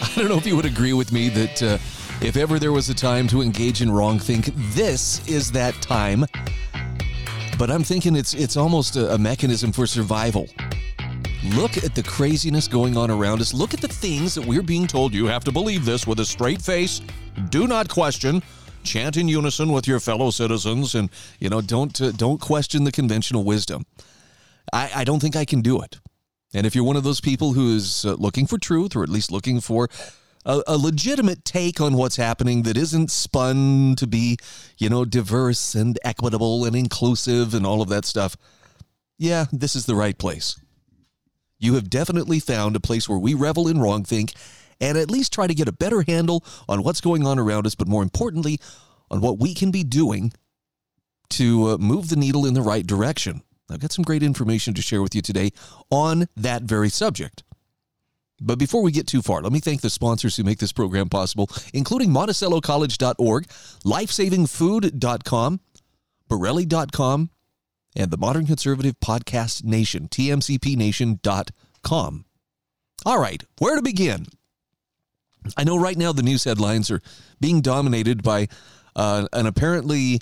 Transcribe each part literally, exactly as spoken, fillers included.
I don't know if you would agree with me that uh, if ever there was a time to engage in wrong think, this is that time. But I'm thinking it's it's almost a, a mechanism for survival. Look at the craziness going on around us. Look at the things that we're being told. You have to believe this with a straight face. Do not question. Chant in unison with your fellow citizens, and you know, don't uh, don't question the conventional wisdom. I, I don't think I can do it. And if you're one of those people who is uh, looking for truth, or at least looking for a, a legitimate take on what's happening that isn't spun to be, you know, diverse and equitable and inclusive and all of that stuff, yeah, this is the right place. You have definitely found a place where we revel in wrongthink and at least try to get a better handle on what's going on around us, but more importantly, on what we can be doing to uh, move the needle in the right direction. I've got some great information to share with you today on that very subject. But before we get too far, let me thank the sponsors who make this program possible, including Monticello College dot org, Lifesaving Food dot com, Borelli dot com, and the Modern Conservative Podcast Nation, T M C P Nation dot com. All right, where to begin? I know right now the news headlines are being dominated by uh, an apparently,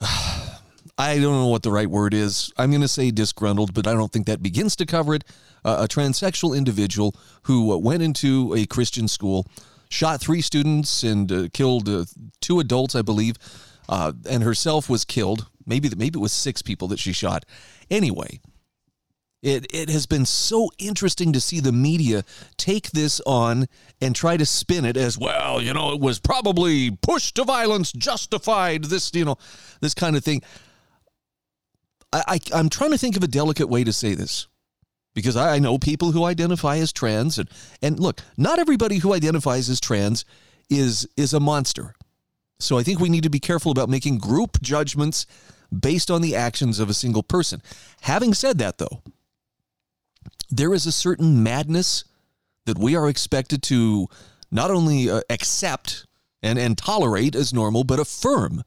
uh, I don't know what the right word is. I'm going to say disgruntled, but I don't think that begins to cover it. Uh, a transsexual individual who uh, went into a Christian school, shot three students and uh, killed uh, two adults, I believe, uh, and herself was killed. Maybe maybe it was six people that she shot. Anyway, it, it has been so interesting to see the media take this on and try to spin it as, well, you know, it was probably pushed to violence, justified, this, you know, this kind of thing. I, I, I'm trying to think of a delicate way to say this, because I know people who identify as trans. And, and look, not everybody who identifies as trans is is a monster. So I think we need to be careful about making group judgments based on the actions of a single person. Having said that, though, there is a certain madness that we are expected to not only uh, accept and, and tolerate as normal, but affirm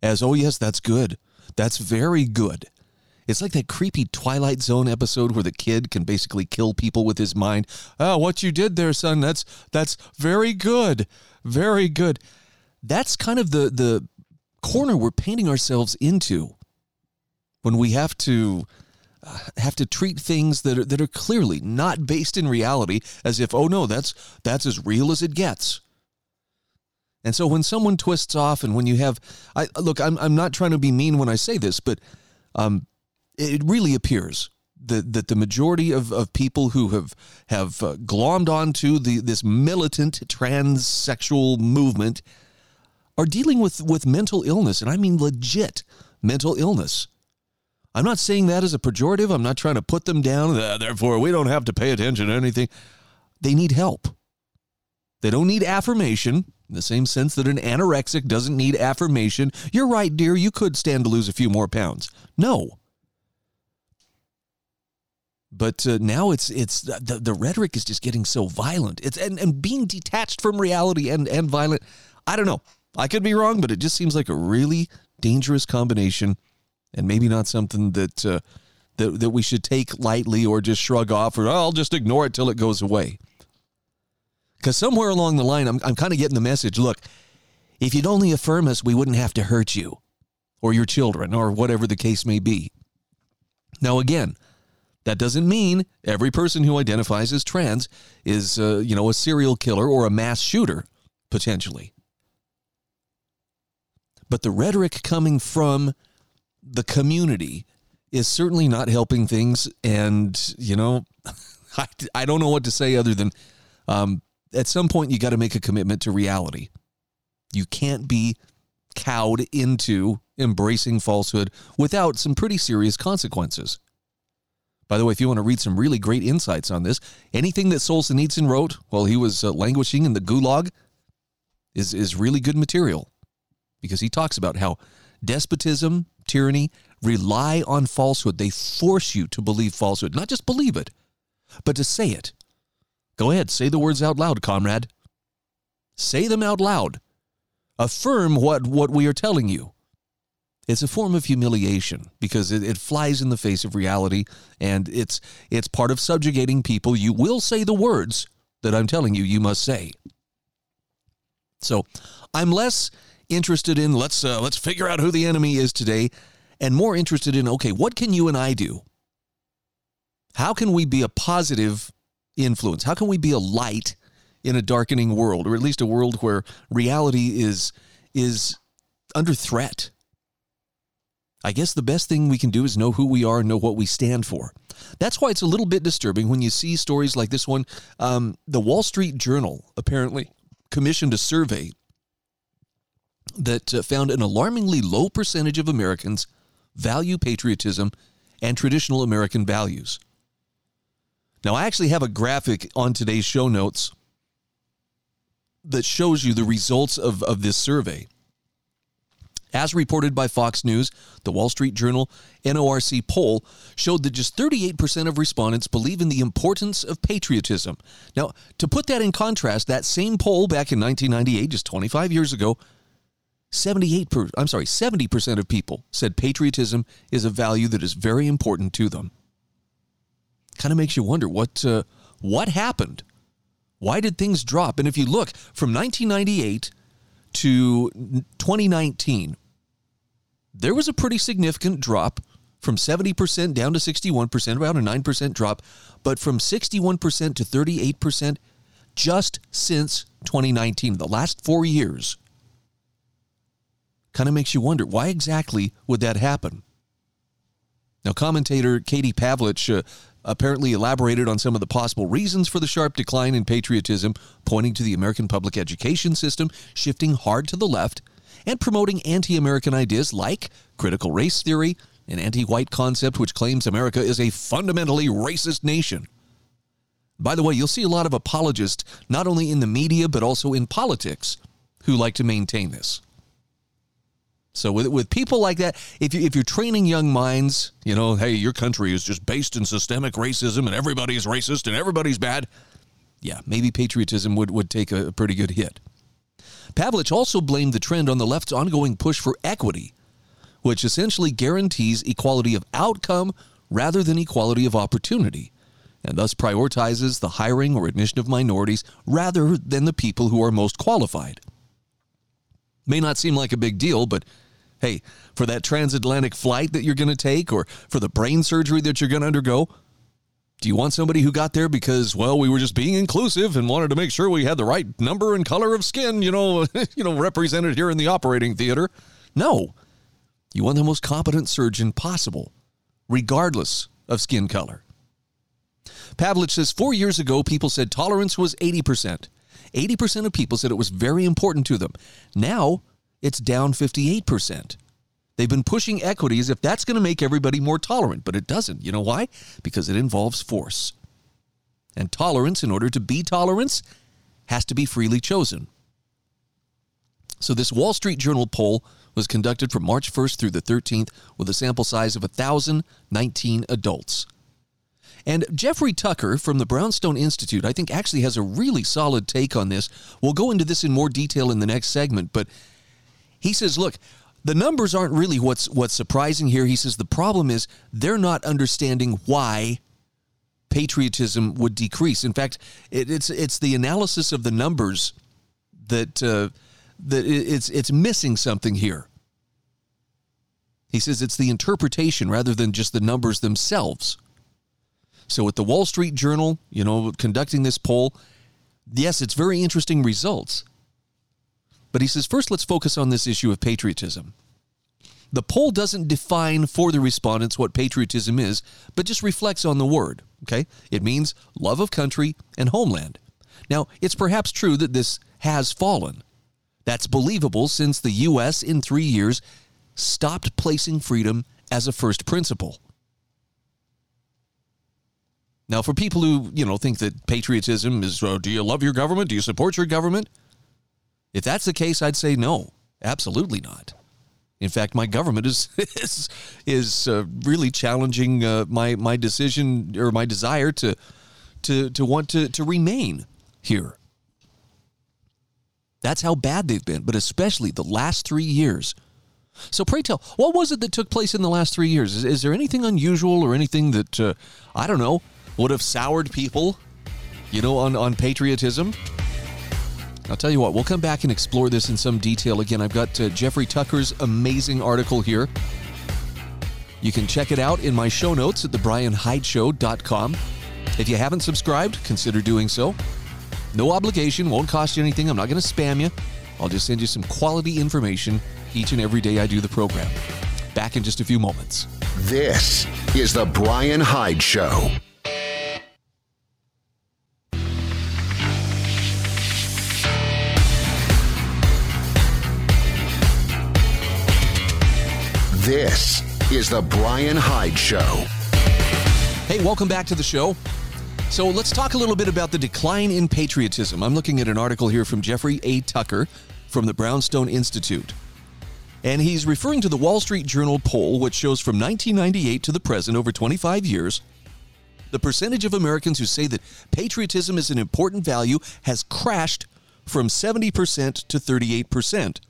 as, oh, yes, that's good. That's very good. It's like that creepy Twilight Zone episode where the kid can basically kill people with his mind. Oh, what you did there, son, that's that's very good. Very good. That's kind of the, the corner we're painting ourselves into when we have to uh, have to treat things that are, that are clearly not based in reality as if, oh, no, that's that's as real as it gets. And so when someone twists off and when you have I look, I'm I'm not trying to be mean when I say this, but um, it really appears that, that the majority of, of people who have have uh, glommed onto the this militant transsexual movement are dealing with, with mental illness, and I mean legit mental illness. I'm not saying that as a pejorative. I'm not trying to put them down. Therefore, we don't have to pay attention to anything. They need help. They don't need affirmation in the same sense that an anorexic doesn't need affirmation. You're right, dear. You could stand to lose a few more pounds. No. But uh, now it's it's the, the rhetoric is just getting so violent. It's and, and being detached from reality and, and violent. I don't know. I could be wrong, but it just seems like a really dangerous combination, and maybe not something that uh, that that we should take lightly or just shrug off, or oh, I'll just ignore it till it goes away. Because somewhere along the line, I'm I'm kind of getting the message. Look, if you'd only affirm us, we wouldn't have to hurt you, or your children, or whatever the case may be. Now, again, that doesn't mean every person who identifies as trans is uh, you know a serial killer or a mass shooter potentially. But the rhetoric coming from the community is certainly not helping things. And, you know, I, I don't know what to say other than um, at some point you got to make a commitment to reality. You can't be cowed into embracing falsehood without some pretty serious consequences. By the way, if you want to read some really great insights on this, anything that Solzhenitsyn wrote while he was uh, languishing in the gulag is, is really good material, because he talks about how despotism, tyranny, rely on falsehood. They force you to believe falsehood, not just believe it, but to say it. Go ahead, say the words out loud, comrade. Say them out loud. Affirm what, what we are telling you. It's a form of humiliation because it, it flies in the face of reality, and it's it's part of subjugating people. You will say the words that I'm telling you you must say. So I'm less interested in let's uh, let's figure out who the enemy is today, and more interested in, okay, what can you and I do? How can we be a positive influence? How can we be a light in a darkening world, or at least a world where reality is is under threat? I guess the best thing we can do is know who we are and know what we stand for. That's why it's a little bit disturbing when you see stories like this one. Um, the Wall Street Journal apparently commissioned a survey that uh, found an alarmingly low percentage of Americans value patriotism and traditional American values. Now, I actually have a graphic on today's show notes that shows you the results of, of this survey. As reported by Fox News, the Wall Street Journal-N O R C poll showed that just thirty-eight percent of respondents believe in the importance of patriotism. Now, to put that in contrast, that same poll back in nineteen ninety-eight, just twenty-five years ago, seventy-eight per, I'm sorry, seventy percent of people said patriotism is a value that is very important to them. Kind of makes you wonder what uh, what happened. Why did things drop? And if you look from nineteen ninety-eight to twenty nineteen, there was a pretty significant drop from seventy percent down to sixty-one percent, about a nine percent drop, but from sixty-one percent to thirty-eight percent just since twenty nineteen, the last four years. Kind of makes you wonder, why exactly would that happen? Now, commentator Katie Pavlich uh, apparently elaborated on some of the possible reasons for the sharp decline in patriotism, pointing to the American public education system shifting hard to the left, and promoting anti-American ideas like critical race theory, an anti-white concept which claims America is a fundamentally racist nation. By the way, you'll see a lot of apologists, not only in the media, but also in politics, who like to maintain this. So with with people like that, if, you, if you're training young minds, you know, hey, your country is just based in systemic racism and everybody's racist and everybody's bad, yeah, maybe patriotism would, would take a pretty good hit. Pavlich also blamed the trend on the left's ongoing push for equity, which essentially guarantees equality of outcome rather than equality of opportunity, and thus prioritizes the hiring or admission of minorities rather than the people who are most qualified. May not seem like a big deal, but hey, for that transatlantic flight that you're going to take or for the brain surgery that you're going to undergo, do you want somebody who got there because, well, we were just being inclusive and wanted to make sure we had the right number and color of skin, you know, you know, represented here in the operating theater? No. You want the most competent surgeon possible, regardless of skin color. Pavlich says, four years ago, people said tolerance was eighty percent. eighty percent of people said it was very important to them. Now, it's down fifty-eight percent. They've been pushing equity as if that's going to make everybody more tolerant, but it doesn't. You know why? Because it involves force. And tolerance, in order to be tolerance, has to be freely chosen. So this Wall Street Journal poll was conducted from March first through the thirteenth with a sample size of one thousand nineteen adults. And Jeffrey Tucker from the Brownstone Institute, I think, actually has a really solid take on this. We'll go into this in more detail in the next segment, but he says, look, the numbers aren't really what's what's surprising here. He says the problem is they're not understanding why patriotism would decrease. In fact, it, it's it's the analysis of the numbers that uh, that it's it's missing something here. He says it's the interpretation rather than just the numbers themselves. So with the Wall Street Journal, you know, conducting this poll, yes, it's very interesting results. But he says, first, let's focus on this issue of patriotism. The poll doesn't define for the respondents what patriotism is, but just reflects on the word, okay? It means love of country and homeland. Now, it's perhaps true that this has fallen. That's believable since the U S in three years stopped placing freedom as a first principle. Now, for people who, you know, think that patriotism is, uh, do you love your government? Do you support your government? If that's the case, I'd say no, absolutely not. In fact, my government is is, is uh, really challenging uh, my my decision or my desire to to to want to, to remain here. That's how bad they've been, but especially the last three years. So pray tell, what was it that took place in the last three years? Is, is there anything unusual or anything that, uh, I don't know, would have soured people, you know, on, on patriotism? I'll tell you what, we'll come back and explore this in some detail. Again, I've got uh, Jeffrey Tucker's amazing article here. You can check it out in my show notes at the bryan hyde show dot com. If you haven't subscribed, consider doing so. No obligation, won't cost you anything. I'm not going to spam you. I'll just send you some quality information each and every day I do the program. Back in just a few moments. This is The Bryan Hyde Show. This is The Bryan Hyde Show. Hey, welcome back to the show. So let's talk a little bit about the decline in patriotism. I'm looking at an article here from Jeffrey A. Tucker from the Brownstone Institute. And he's referring to the Wall Street Journal poll, which shows from nineteen ninety-eight to the present, over twenty-five years, the percentage of Americans who say that patriotism is an important value has crashed from seventy percent to thirty-eight percent.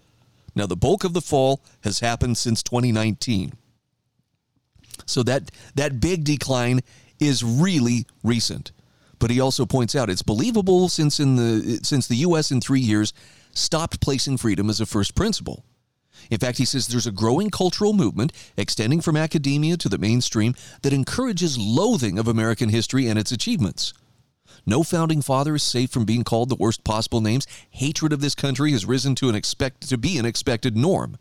Now, the bulk of the fall has happened since twenty nineteen. So that that big decline is really recent. But he also points out it's believable since in the since the U S in three years stopped placing freedom as a first principle. In fact, he says there's a growing cultural movement extending from academia to the mainstream that encourages loathing of American history and its achievements. No founding father is safe from being called the worst possible names. Hatred of this country has risen to an expect to be an expected norm.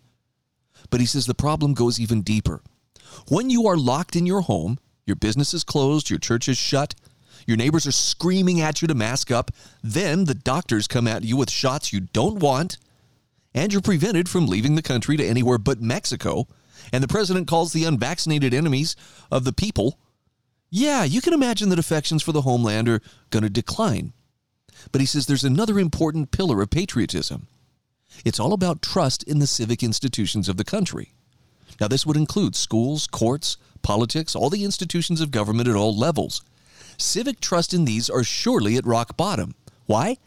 But he says the problem goes even deeper. When you are locked in your home, your business is closed, your church is shut, your neighbors are screaming at you to mask up, then the doctors come at you with shots you don't want, and you're prevented from leaving the country to anywhere but Mexico, and the president calls the unvaccinated enemies of the people. Yeah, you can imagine that affections for the homeland are going to decline. But he says there's another important pillar of patriotism. It's all about trust in the civic institutions of the country. Now, this would include schools, courts, politics, all the institutions of government at all levels. Civic trust in these are surely at rock bottom. Why?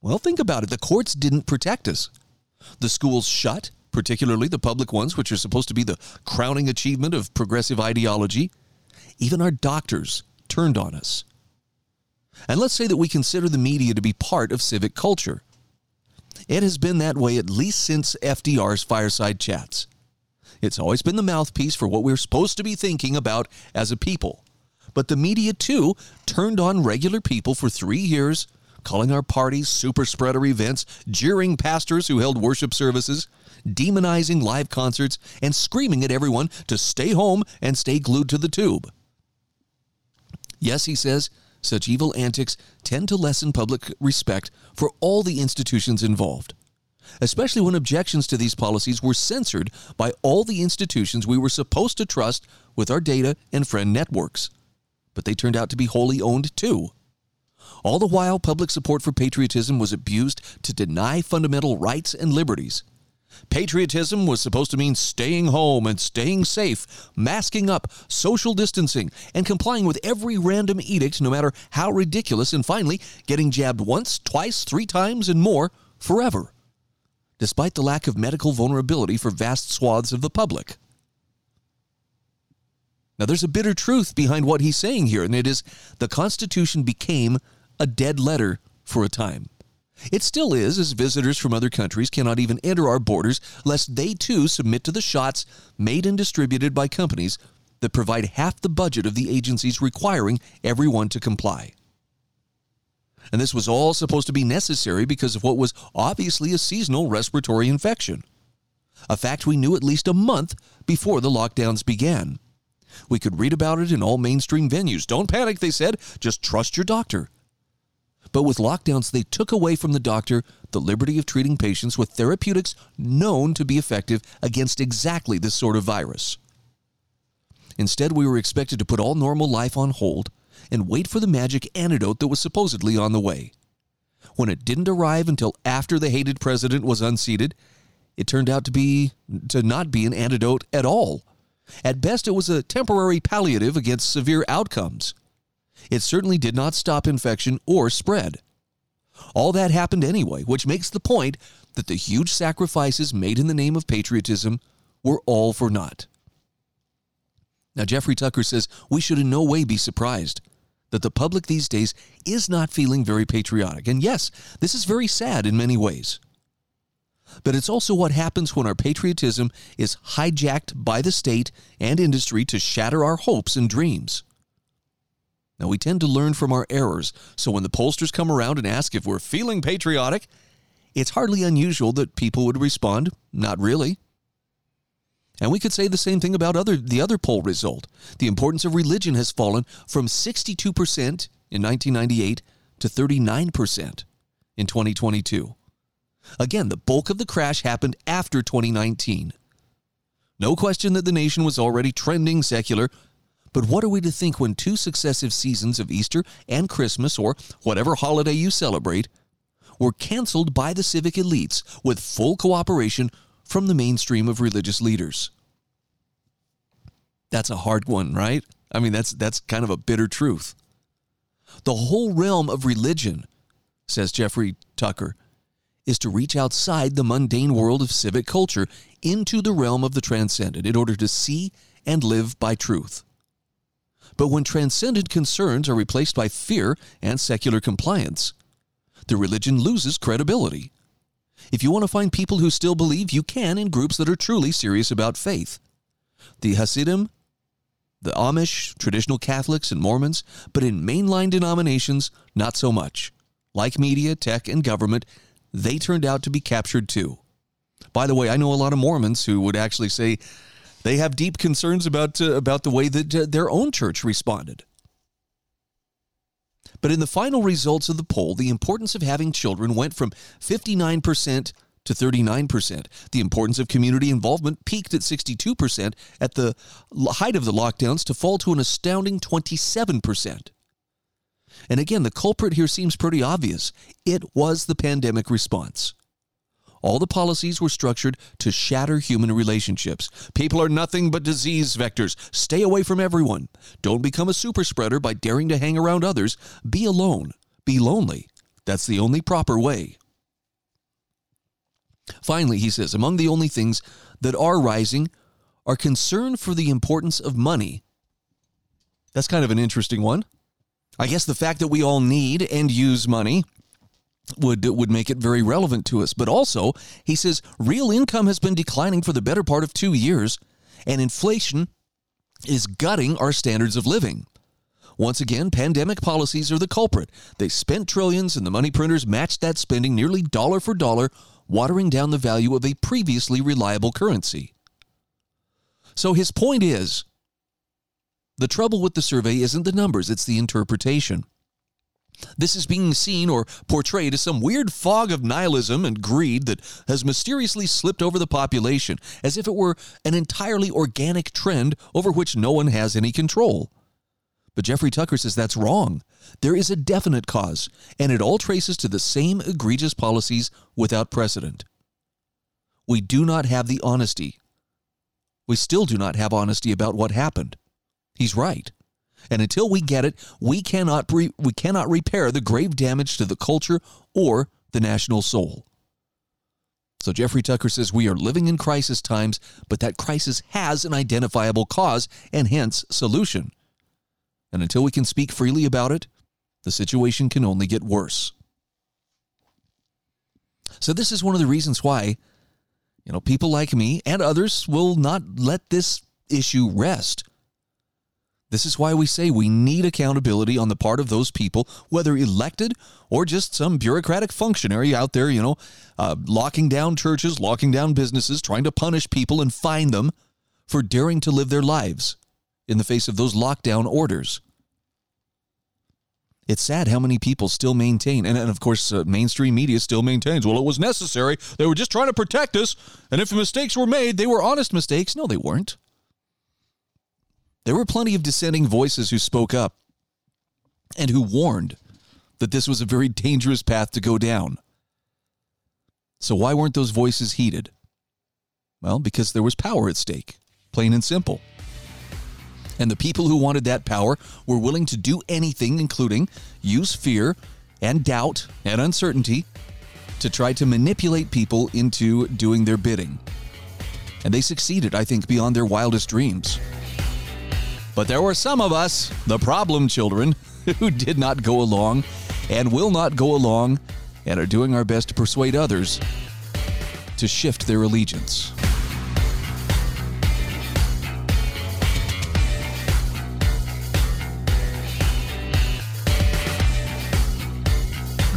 Well, think about it. The courts didn't protect us. The schools shut, particularly the public ones, which are supposed to be the crowning achievement of progressive ideology. Even our doctors turned on us. And let's say that we consider the media to be part of civic culture. It has been that way at least since F D R's fireside chats. It's always been the mouthpiece for what we're supposed to be thinking about as a people. But the media, too, turned on regular people for three years, calling our parties super spreader events, jeering pastors who held worship services, demonizing live concerts, and screaming at everyone to stay home and stay glued to the tube. Yes, he says, such evil antics tend to lessen public respect for all the institutions involved, especially when objections to these policies were censored by all the institutions we were supposed to trust with our data and friend networks. But they turned out to be wholly owned too. All the while, public support for patriotism was abused to deny fundamental rights and liberties. Patriotism was supposed to mean staying home and staying safe, masking up, social distancing, and complying with every random edict, no matter how ridiculous, and finally, getting jabbed once, twice, three times, and more, forever, despite the lack of medical vulnerability for vast swaths of the public. Now, there's a bitter truth behind what he's saying here, and it is the Constitution became a dead letter for a time. It still is, as visitors from other countries cannot even enter our borders lest they too submit to the shots made and distributed by companies that provide half the budget of the agencies requiring everyone to comply. And this was all supposed to be necessary because of what was obviously a seasonal respiratory infection, a fact we knew at least a month before the lockdowns began. We could read about it in all mainstream venues. Don't panic, they said, just trust your doctor. But with lockdowns, they took away from the doctor the liberty of treating patients with therapeutics known to be effective against exactly this sort of virus. Instead, we were expected to put all normal life on hold and wait for the magic antidote that was supposedly on the way. When it didn't arrive until after the hated president was unseated, it turned out to be to not be an antidote at all. At best, it was a temporary palliative against severe outcomes. It certainly did not stop infection or spread. All that happened anyway, which makes the point that the huge sacrifices made in the name of patriotism were all for naught. Now, Jeffrey Tucker says we should in no way be surprised that the public these days is not feeling very patriotic. And yes, this is very sad in many ways. But it's also what happens when our patriotism is hijacked by the state and industry to shatter our hopes and dreams. Now, we tend to learn from our errors, so when the pollsters come around and ask if we're feeling patriotic, it's hardly unusual that people would respond, not really. And we could say the same thing about other the other poll result. The importance of religion has fallen from sixty-two percent in nineteen ninety-eight to thirty-nine percent in twenty twenty-two. Again, the bulk of the crash happened after twenty nineteen. No question that the nation was already trending secular, but what are we to think when two successive seasons of Easter and Christmas, or whatever holiday you celebrate, were canceled by the civic elites with full cooperation from the mainstream of religious leaders? That's a hard one, right? I mean, that's that's kind of a bitter truth. The whole realm of religion, says Jeffrey Tucker, is to reach outside the mundane world of civic culture into the realm of the transcendent in order to see and live by truth. But when transcendent concerns are replaced by fear and secular compliance, the religion loses credibility. If you want to find people who still believe, you can in groups that are truly serious about faith. The Hasidim, the Amish, traditional Catholics, and Mormons, but in mainline denominations, not so much. Like media, tech, and government, they turned out to be captured too. By the way, I know a lot of Mormons who would actually say they have deep concerns about, uh, about the way that uh, their own church responded. But in the final results of the poll, the importance of having children went from fifty-nine percent to thirty-nine percent. The importance of community involvement peaked at sixty-two percent at the height of the lockdowns to fall to an astounding twenty-seven percent. And again, the culprit here seems pretty obvious. It was the pandemic response. All the policies were structured to shatter human relationships. People are nothing but disease vectors. Stay away from everyone. Don't become a super spreader by daring to hang around others. Be alone. Be lonely. That's the only proper way. Finally, he says, among the only things that are rising are concern for the importance of money. That's kind of an interesting one. I guess the fact that we all need and use money would would make it very relevant to us. But also, he says, real income has been declining for the better part of two years, and inflation is gutting our standards of living. Once again, pandemic policies are the culprit. They spent trillions, and the money printers matched that spending nearly dollar for dollar, watering down the value of a previously reliable currency. So his point is, the trouble with the survey isn't the numbers, it's the interpretation. This is being seen or portrayed as some weird fog of nihilism and greed that has mysteriously slipped over the population, as if it were an entirely organic trend over which no one has any control. But Jeffrey Tucker says that's wrong. There is a definite cause, and it all traces to the same egregious policies without precedent. We do not have the honesty. We still do not have honesty about what happened. He's right. And until we get it, we cannot re- we cannot repair the grave damage to the culture or the national soul. So Jeffrey Tucker says we are living in crisis times, but that crisis has an identifiable cause and hence solution. And until we can speak freely about it, the situation can only get worse. So this is one of the reasons why, you know, people like me and others will not let this issue rest. This is why we say we need accountability on the part of those people, whether elected or just some bureaucratic functionary out there, you know, uh, locking down churches, locking down businesses, trying to punish people and fine them for daring to live their lives in the face of those lockdown orders. It's sad how many people still maintain, and, and of course uh, mainstream media still maintains, well, it was necessary. They were just trying to protect us, and if mistakes were made, they were honest mistakes. No, they weren't. There were plenty of dissenting voices who spoke up. and who warned that this was a very dangerous path to go down. So why weren't those voices heeded? Well, because there was power at stake, plain and simple. And the people who wanted that power were willing to do anything, including use fear and doubt and uncertainty to try to manipulate people into doing their bidding. And they succeeded, I think, beyond their wildest dreams. But there were some of us, the problem children, who did not go along and will not go along and are doing our best to persuade others to shift their allegiance.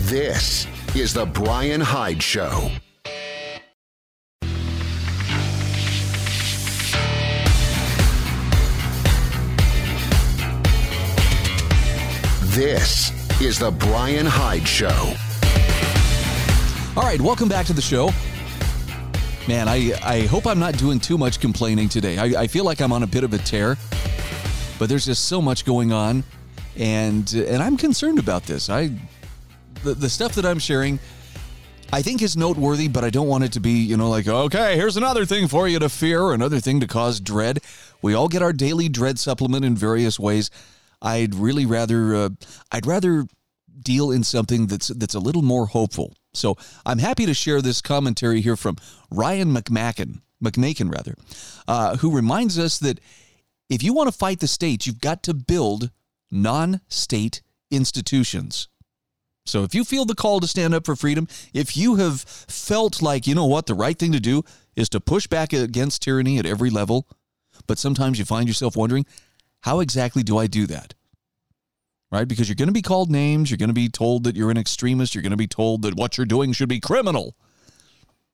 This is The Bryan Hyde Show. This is The Bryan Hyde Show. All right, welcome back to the show. Man, I, I hope I'm not doing too much complaining today. I, I feel like I'm on a bit of a tear, but there's just so much going on, and and I'm concerned about this. I... The, the stuff that I'm sharing, I think is noteworthy, but I don't want it to be, you know, like, okay, here's another thing for you to fear or another thing to cause dread. We all get our daily dread supplement in various ways. I'd really rather, uh, I'd rather deal in something that's that's a little more hopeful. So I'm happy to share this commentary here from Ryan McMaken, McMaken rather, uh, who reminds us that if you want to fight the state, you've got to build non-state institutions. So if you feel the call to stand up for freedom, if you have felt like, you know what, the right thing to do is to push back against tyranny at every level, but sometimes you find yourself wondering, how exactly do I do that? Right? Because you're going to be called names. You're going to be told that you're an extremist. You're going to be told that what you're doing should be criminal.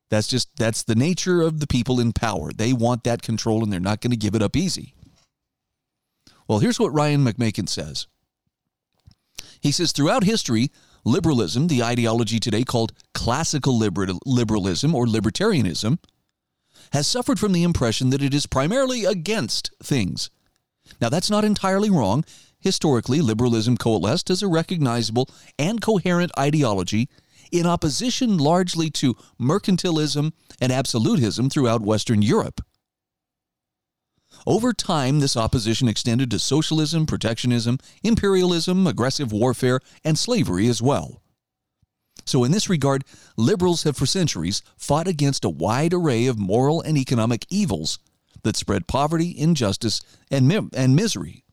That's just, that's the nature of the people in power. They want that control, and they're not going to give it up easy. Well, here's what Ryan McMaken says. He says, throughout history, liberalism, the ideology today called classical liberal, liberalism or libertarianism, has suffered from the impression that it is primarily against things. Now, that's not entirely wrong. Historically, liberalism coalesced as a recognizable and coherent ideology in opposition largely to mercantilism and absolutism throughout Western Europe. Over time, this opposition extended to socialism, protectionism, imperialism, aggressive warfare, and slavery as well. So in this regard, liberals have for centuries fought against a wide array of moral and economic evils that spread poverty, injustice, and mi- and misery.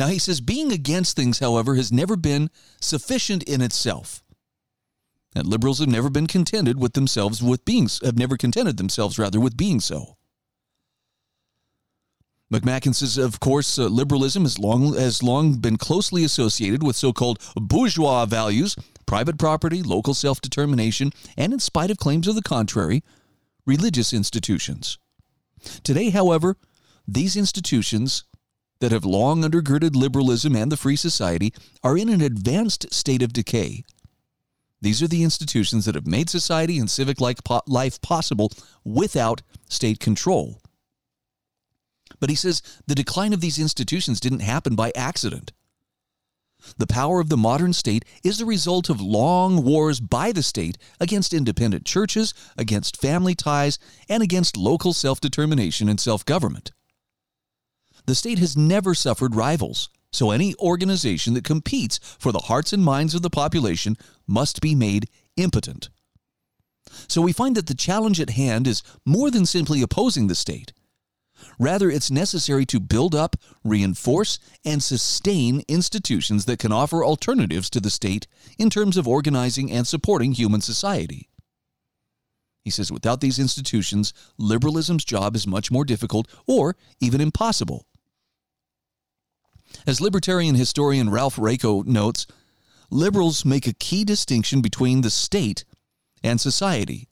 Now he says being against things, however, has never been sufficient in itself. And liberals have never been contented with themselves with being have never contented themselves rather with being so. McMaken says, of course, uh, liberalism has long, has long been closely associated with so-called bourgeois values, private property, local self-determination, and in spite of claims of the contrary, religious institutions. Today, however, these institutions that have long undergirded liberalism and the free society are in an advanced state of decay. These are the institutions that have made society and civic life possible without state control. But he says the decline of these institutions didn't happen by accident. The power of the modern state is the result of long wars by the state against independent churches, against family ties, and against local self-determination and self-government. The state has never suffered rivals, so any organization that competes for the hearts and minds of the population must be made impotent. So we find that the challenge at hand is more than simply opposing the state. Rather, it's necessary to build up, reinforce, and sustain institutions that can offer alternatives to the state in terms of organizing and supporting human society. He says, without these institutions, liberalism's job is much more difficult or even impossible. As libertarian historian Ralph Raico notes, liberals make a key distinction between the state and society.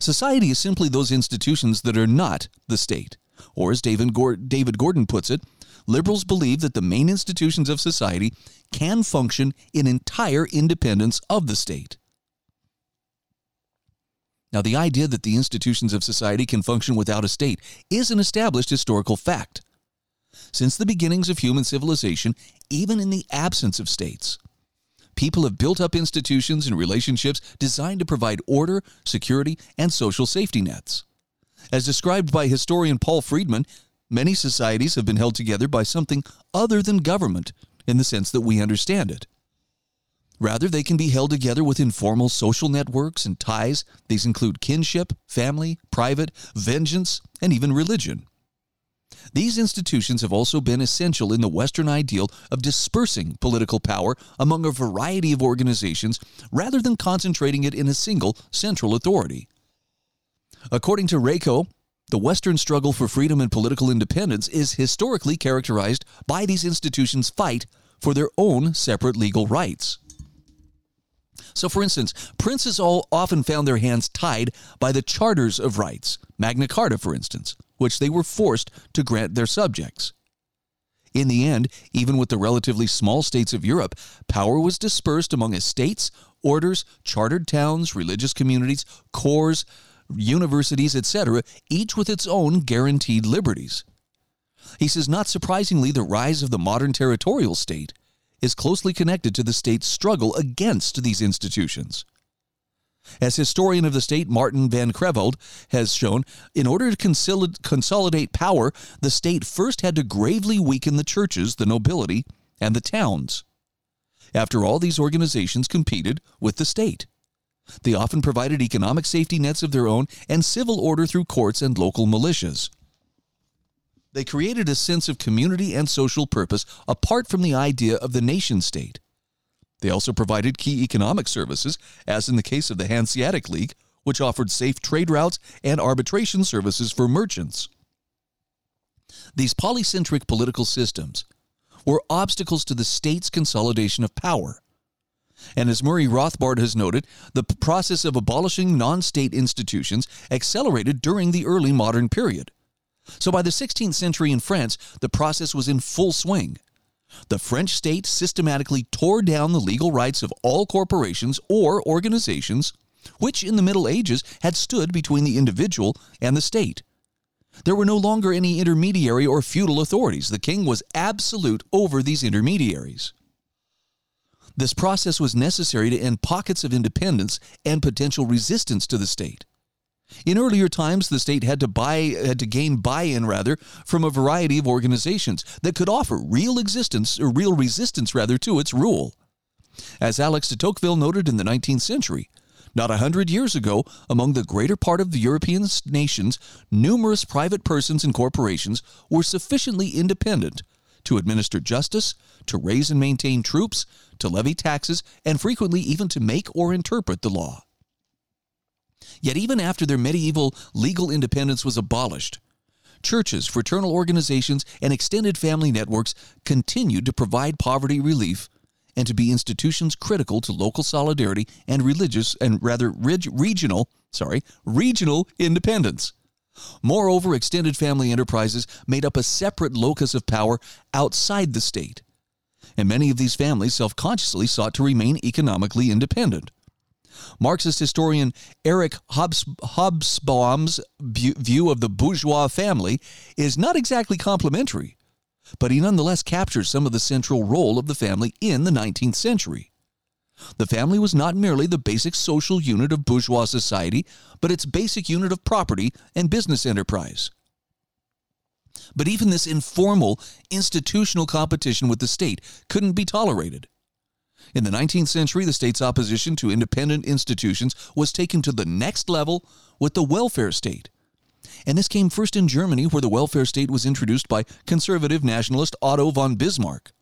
Society is simply those institutions that are not the state. Or as David Gordon puts it, liberals believe that the main institutions of society can function in entire independence of the state. Now, the idea that the institutions of society can function without a state is an established historical fact. Since the beginnings of human civilization, even in the absence of states, people have built up institutions and relationships designed to provide order, security, and social safety nets. As described by historian Paul Friedman, many societies have been held together by something other than government in the sense that we understand it. Rather, they can be held together with informal social networks and ties. These include kinship, family, private, vengeance, and even religion. These institutions have also been essential in the Western ideal of dispersing political power among a variety of organizations rather than concentrating it in a single central authority. According to Raico, the Western struggle for freedom and political independence is historically characterized by these institutions' fight for their own separate legal rights. So, for instance, princes all often found their hands tied by the charters of rights, Magna Carta, for instance, which they were forced to grant their subjects. In the end, even with the relatively small states of Europe, power was dispersed among estates, orders, chartered towns, religious communities, corps, universities, et cetera, each with its own guaranteed liberties. He says, not surprisingly, the rise of the modern territorial state is closely connected to the state's struggle against these institutions. As historian of the state Martin Van Creveld has shown, in order to consolidate power, the state first had to gravely weaken the churches, the nobility, and the towns. After all, these organizations competed with the state. They often provided economic safety nets of their own and civil order through courts and local militias. They created a sense of community and social purpose apart from the idea of the nation-state. They also provided key economic services, as in the case of the Hanseatic League, which offered safe trade routes and arbitration services for merchants. These polycentric political systems were obstacles to the state's consolidation of power. And as Murray Rothbard has noted, the process of abolishing non-state institutions accelerated during the early modern period. So by the sixteenth century in France, the process was in full swing. The French state systematically tore down the legal rights of all corporations or organizations, which in the Middle Ages had stood between the individual and the state. There were no longer any intermediary or feudal authorities. The king was absolute over these intermediaries. This process was necessary to end pockets of independence and potential resistance to the state. In earlier times, the state had to buy, had to gain buy-in, rather, from a variety of organizations that could offer real existence or real resistance, rather, to its rule. As Alexis de Tocqueville noted in the nineteenth century, not a hundred years ago, among the greater part of the European nations, numerous private persons and corporations were sufficiently independent to administer justice, to raise and maintain troops, to levy taxes, and frequently even to make or interpret the law. Yet even after their medieval legal independence was abolished, churches, fraternal organizations, and extended family networks continued to provide poverty relief and to be institutions critical to local solidarity and religious and rather reg- regional, sorry, regional independence. Moreover, extended family enterprises made up a separate locus of power outside the state, and many of these families self-consciously sought to remain economically independent. Marxist historian Eric Hobs- Hobsbawm's bu- view of the bourgeois family is not exactly complimentary, but he nonetheless captures some of the central role of the family in the nineteenth century. The family was not merely the basic social unit of bourgeois society, but its basic unit of property and business enterprise. But even this informal, institutional competition with the state couldn't be tolerated. In the nineteenth century, the state's opposition to independent institutions was taken to the next level with the welfare state. And this came first in Germany, where the welfare state was introduced by conservative nationalist Otto von Bismarck.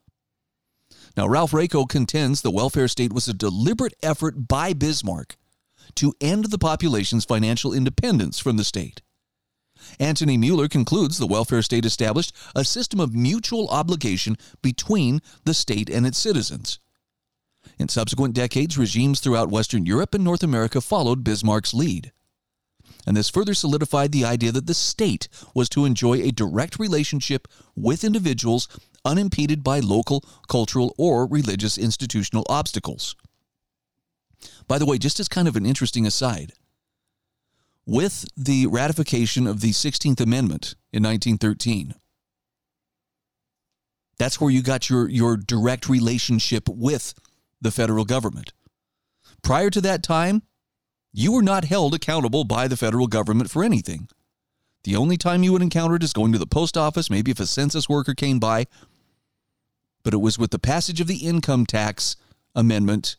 Now, Ralph Raico contends the welfare state was a deliberate effort by Bismarck to end the population's financial independence from the state. Anthony Mueller concludes the welfare state established a system of mutual obligation between the state and its citizens. In subsequent decades, regimes throughout Western Europe and North America followed Bismarck's lead. And this further solidified the idea that the state was to enjoy a direct relationship with individuals unimpeded by local, cultural, or religious institutional obstacles. By the way, just as kind of an interesting aside, with the ratification of the sixteenth Amendment in nineteen thirteen, That's where you got your, your direct relationship with the federal government. Prior to that time, you were not held accountable by the federal government for anything. The only time you would encounter it is going to the post office, maybe if a census worker came by. But it was with the passage of the income tax amendment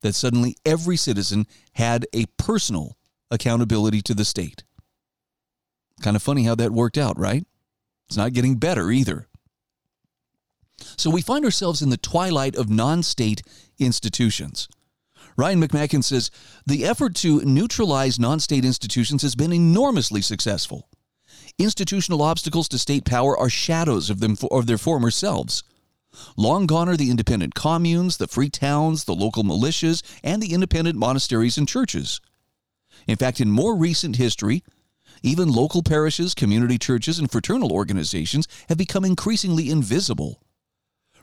that suddenly every citizen had a personal accountability to the state. Kind of funny how that worked out, right? It's not getting better either. So we find ourselves in the twilight of non-state institutions. Ryan McMaken says, the effort to neutralize non-state institutions has been enormously successful. Institutional obstacles to state power are shadows of them of their former selves. Long gone are the independent communes, the free towns, the local militias, and the independent monasteries and churches. In fact, in more recent history, even local parishes, community churches, and fraternal organizations have become increasingly invisible.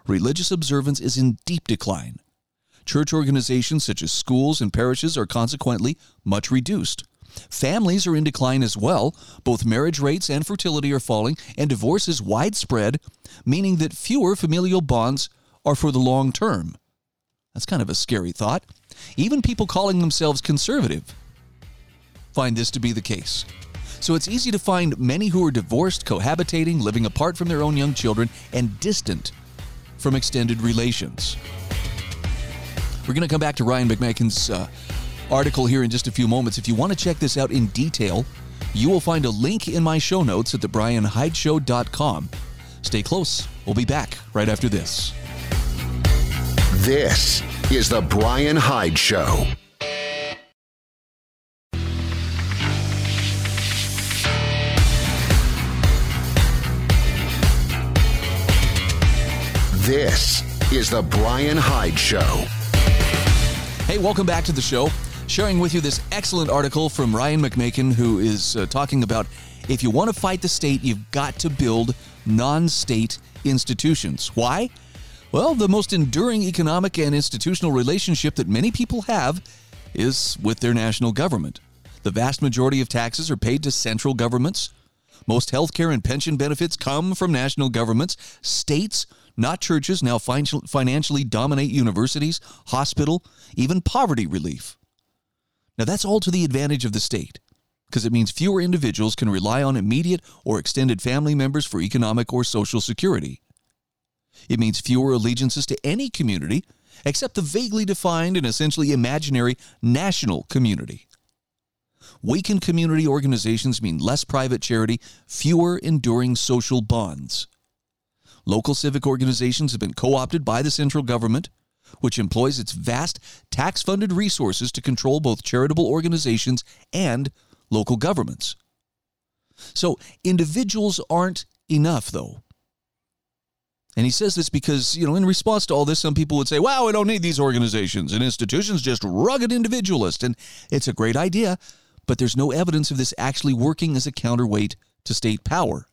Religious observance is in deep decline. Church organizations such as schools and parishes are consequently much reduced. Families are in decline as well. Both marriage rates and fertility are falling, and divorce is widespread, meaning that fewer familial bonds are for the long term. That's kind of a scary thought. Even people calling themselves conservative find this to be the case. So it's easy to find many who are divorced, cohabitating, living apart from their own young children, and distant from extended relations. We're going to come back to Ryan McMaken's uh, article here in just a few moments. If you want to check this out in detail, you will find a link in my show notes at the bryan hyde show dot com. Stay close. We'll be back right after this. This is The Bryan Hyde Show. This is The Bryan Hyde Show. Hey, welcome back to the show. Sharing with you this excellent article from Ryan McMaken, who is uh, talking about if you want to fight the state, you've got to build non-state institutions. Why? Well, the most enduring economic and institutional relationship that many people have is with their national government. The vast majority of taxes are paid to central governments. Most health care and pension benefits come from national governments. States, not churches, now fin- financially dominate universities, hospital, even poverty relief. Now, that's all to the advantage of the state, because it means fewer individuals can rely on immediate or extended family members for economic or social security. It means fewer allegiances to any community, except the vaguely defined and essentially imaginary national community. Weakened community organizations mean less private charity, fewer enduring social bonds. Local civic organizations have been co-opted by the central government, which employs its vast tax-funded resources to control both charitable organizations and local governments. So individuals aren't enough, though. And he says this because, you know, in response to all this, some people would say, wow, we don't need these organizations and institutions, just rugged individualists. And it's a great idea, but there's no evidence of this actually working as a counterweight to state power.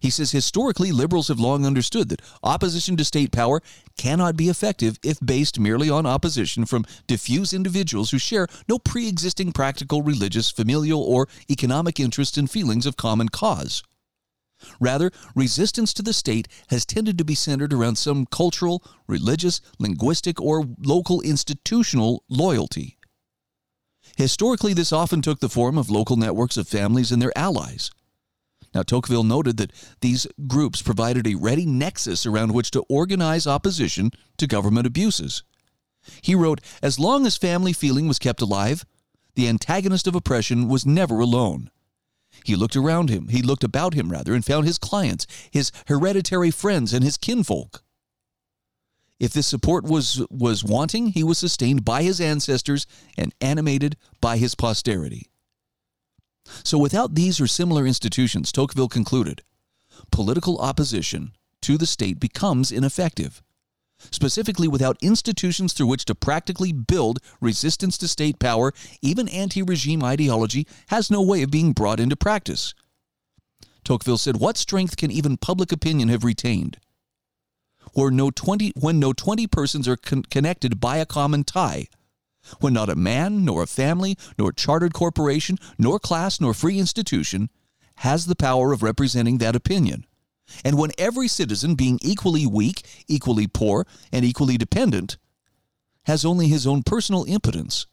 He says, historically, liberals have long understood that opposition to state power cannot be effective if based merely on opposition from diffuse individuals who share no pre-existing practical, religious, familial, or economic interests and feelings of common cause. Rather, resistance to the state has tended to be centered around some cultural, religious, linguistic, or local institutional loyalty. Historically, this often took the form of local networks of families and their allies. Now, Tocqueville noted that these groups provided a ready nexus around which to organize opposition to government abuses. He wrote, as long as family feeling was kept alive, the antagonist of oppression was never alone. He looked around him, he looked about him, rather, and found his clients, his hereditary friends, and his kinfolk. If this support was, was wanting, he was sustained by his ancestors and animated by his posterity. So without these or similar institutions, Tocqueville concluded, political opposition to the state becomes ineffective. Specifically, without institutions through which to practically build resistance to state power, even anti-regime ideology has no way of being brought into practice. Tocqueville said, what strength can even public opinion have retained? Where no twenty, when no twenty persons are con- connected by a common tie, when not a man, nor a family, nor chartered corporation, nor class, nor free institution has the power of representing that opinion, And when every citizen, being equally weak, equally poor, and equally dependent, has only his own personal impotence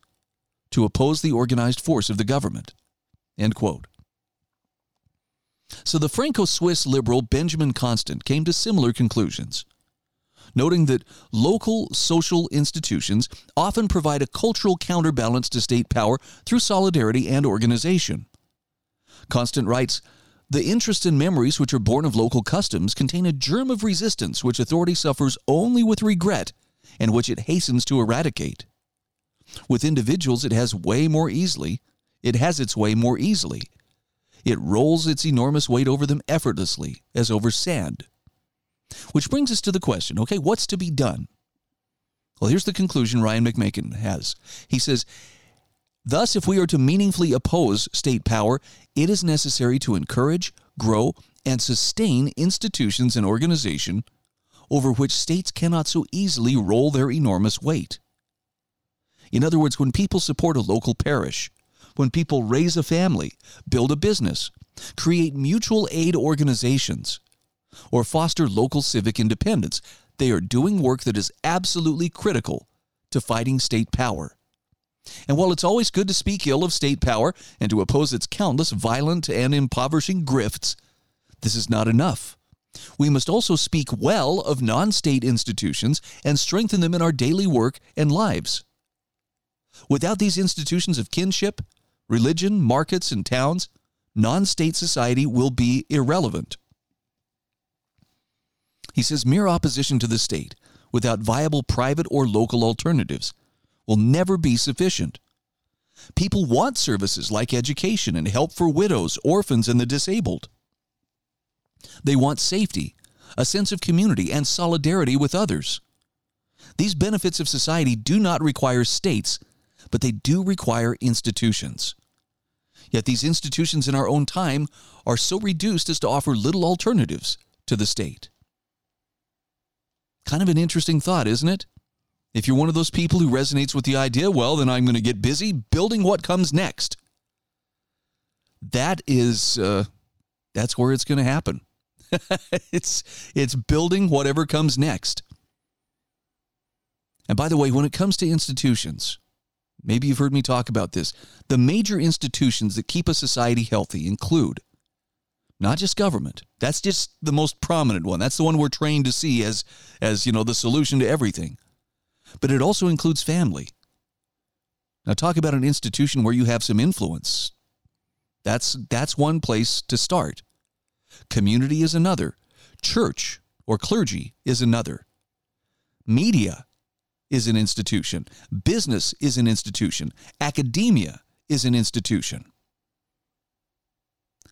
to oppose the organized force of the government." End quote. So the Franco-Swiss liberal Benjamin Constant came to similar conclusions, noting that local social institutions often provide a cultural counterbalance to state power through solidarity and organization. Constant writes, "The interests and memories which are born of local customs contain a germ of resistance which authority suffers only with regret and which it hastens to eradicate. With individuals it has way more easily. It has its way more easily. It rolls its enormous weight over them effortlessly, as over sand." Which brings us to the question, okay, what's to be done? Well, here's the conclusion Ryan McMaken has. He says, "Thus, if we are to meaningfully oppose state power, it is necessary to encourage, grow, and sustain institutions and organization over which states cannot so easily roll their enormous weight." In other words, when people support a local parish, when people raise a family, build a business, create mutual aid organizations, or foster local civic independence, they are doing work that is absolutely critical to fighting state power. And while it's always good to speak ill of state power and to oppose its countless violent and impoverishing grifts, this is not enough. We must also speak well of non-state institutions and strengthen them in our daily work and lives. Without these institutions of kinship, religion, markets, and towns, non-state society will be irrelevant. He says mere opposition to the state without viable private or local alternatives will never be sufficient. People want services like education and help for widows, orphans, and the disabled. They want safety, a sense of community, and solidarity with others. These benefits of society do not require states, but they do require institutions. Yet these institutions in our own time are so reduced as to offer little alternatives to the state. Kind of an interesting thought, isn't it? If you're one of those people who resonates with the idea, well, then I'm going to get busy building what comes next. That is, uh, that's where it's going to happen. it's, it's building whatever comes next. And by the way, when it comes to institutions, maybe you've heard me talk about this, the major institutions that keep a society healthy include not just government. That's just the most prominent one. That's the one we're trained to see as, as you know, the solution to everything. But it also includes family. Now, talk about an institution where you have some influence. That's, that's one place to start. Community is another. Church or clergy is another. Media is an institution. Business is an institution. Academia is an institution.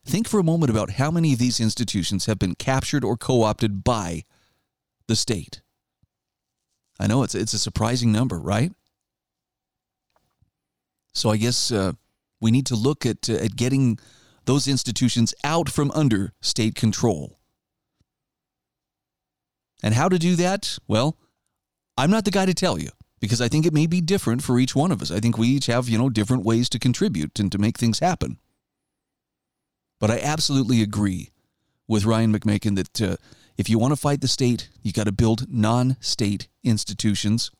Think for a moment about how many of these institutions have been captured or co-opted by the state. I know it's it's a surprising number, right? So I guess uh, we need to look at uh, at getting those institutions out from under state control. And how to do that? Well, I'm not the guy to tell you, because I think it may be different for each one of us. I think we each have, you know, different ways to contribute and to make things happen. But I absolutely agree with Ryan McMaken that uh, if you want to fight the state, you got to build non-state institutions.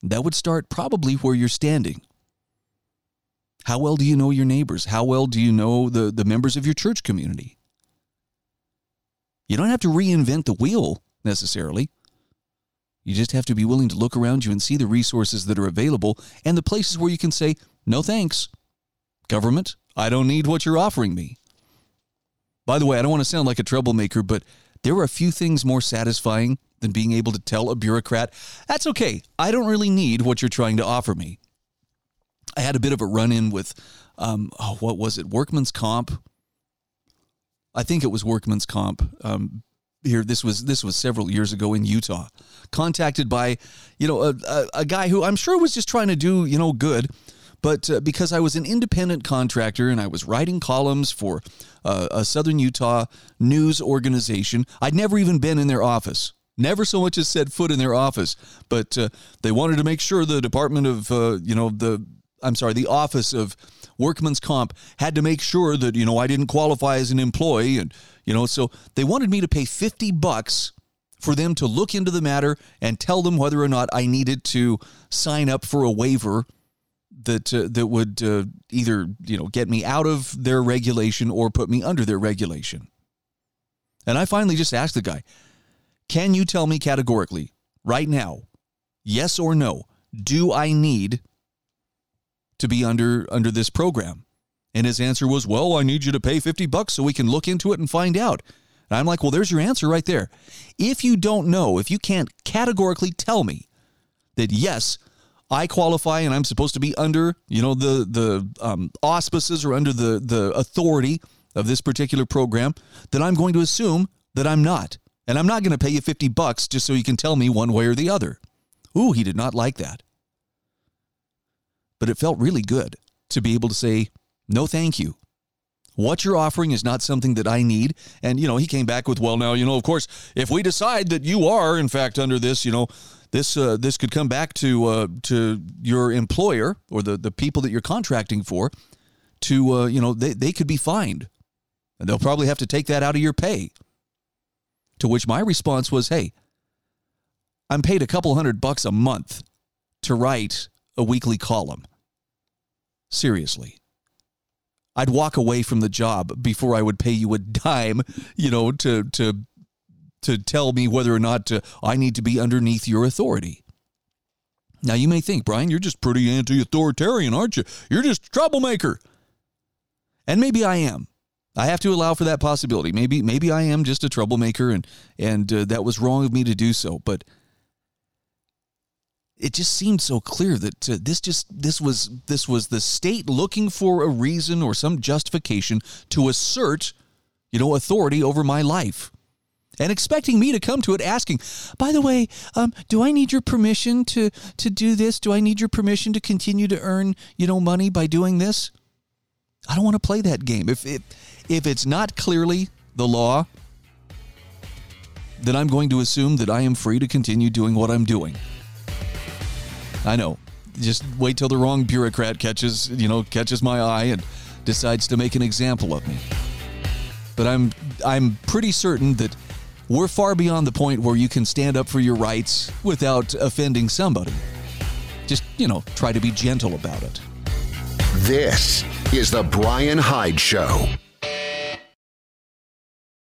That would start probably where you're standing. How well do you know your neighbors? How well do you know the, the members of your church community? You don't have to reinvent the wheel necessarily. You just have to be willing to look around you and see the resources that are available and the places where you can say, no thanks, government, I don't need what you're offering me. By the way, I don't want to sound like a troublemaker, but there are a few things more satisfying than being able to tell a bureaucrat, that's okay, I don't really need what you're trying to offer me. I had a bit of a run-in with, um, oh, what was it, workman's comp? I think it was workman's comp. Um, here, this was this was several years ago in Utah. Contacted by, you know, a, a, a guy who I'm sure was just trying to do, you know, good. But uh, because I was an independent contractor and I was writing columns for uh, a Southern Utah news organization, I'd never even been in their office, never so much as set foot in their office. But uh, they wanted to make sure the Department of, uh, you know, the I'm sorry, the Office of Workman's Comp had to make sure that, you know, I didn't qualify as an employee. And, you know, so they wanted me to pay fifty bucks for them to look into the matter and tell them whether or not I needed to sign up for a waiver that uh, that would uh, either, you know, get me out of their regulation or put me under their regulation. And I finally just asked the guy, can you tell me categorically right now, yes or no, do I need to be under under this program? And his answer was, well, I need you to pay fifty bucks so we can look into it and find out. And I'm like, well, there's your answer right there. If you don't know, if you can't categorically tell me that, yes, I qualify and I'm supposed to be under, you know, the the um, auspices or under the, the authority of this particular program, then I'm going to assume that I'm not. And I'm not going to pay you fifty bucks just so you can tell me one way or the other. Ooh, he did not like that. But it felt really good to be able to say, no, thank you. What you're offering is not something that I need. And, you know, he came back with, well, now, you know, of course, if we decide that you are, in fact, under this, you know, this uh, this could come back to uh, to your employer or the, the people that you're contracting for to, uh, you know, they, they could be fined. And they'll probably have to take that out of your pay. To which my response was, hey, I'm paid a couple hundred bucks a month to write a weekly column. Seriously. I'd walk away from the job before I would pay you a dime, you know, to to to tell me whether or not to, I need to be underneath your authority. Now, you may think, Brian, you're just pretty anti-authoritarian, aren't you? You're just a troublemaker. And maybe I am. I have to allow for that possibility. Maybe maybe I am just a troublemaker, and, and uh, that was wrong of me to do so. But it just seemed so clear that uh, this just this was this was the state looking for a reason or some justification to assert, you know, authority over my life, and expecting me to come to it asking, by the way, um, do I need your permission to to do this? Do I need your permission to continue to earn, you know, money by doing this? I don't want to play that game. If it if it's not clearly the law, then I'm going to assume that I am free to continue doing what I'm doing. I know. Just wait till the wrong bureaucrat catches, you know, catches my eye and decides to make an example of me. But I'm I'm pretty certain that we're far beyond the point where you can stand up for your rights without offending somebody. Just, you know, try to be gentle about it. This is The Bryan Hyde Show.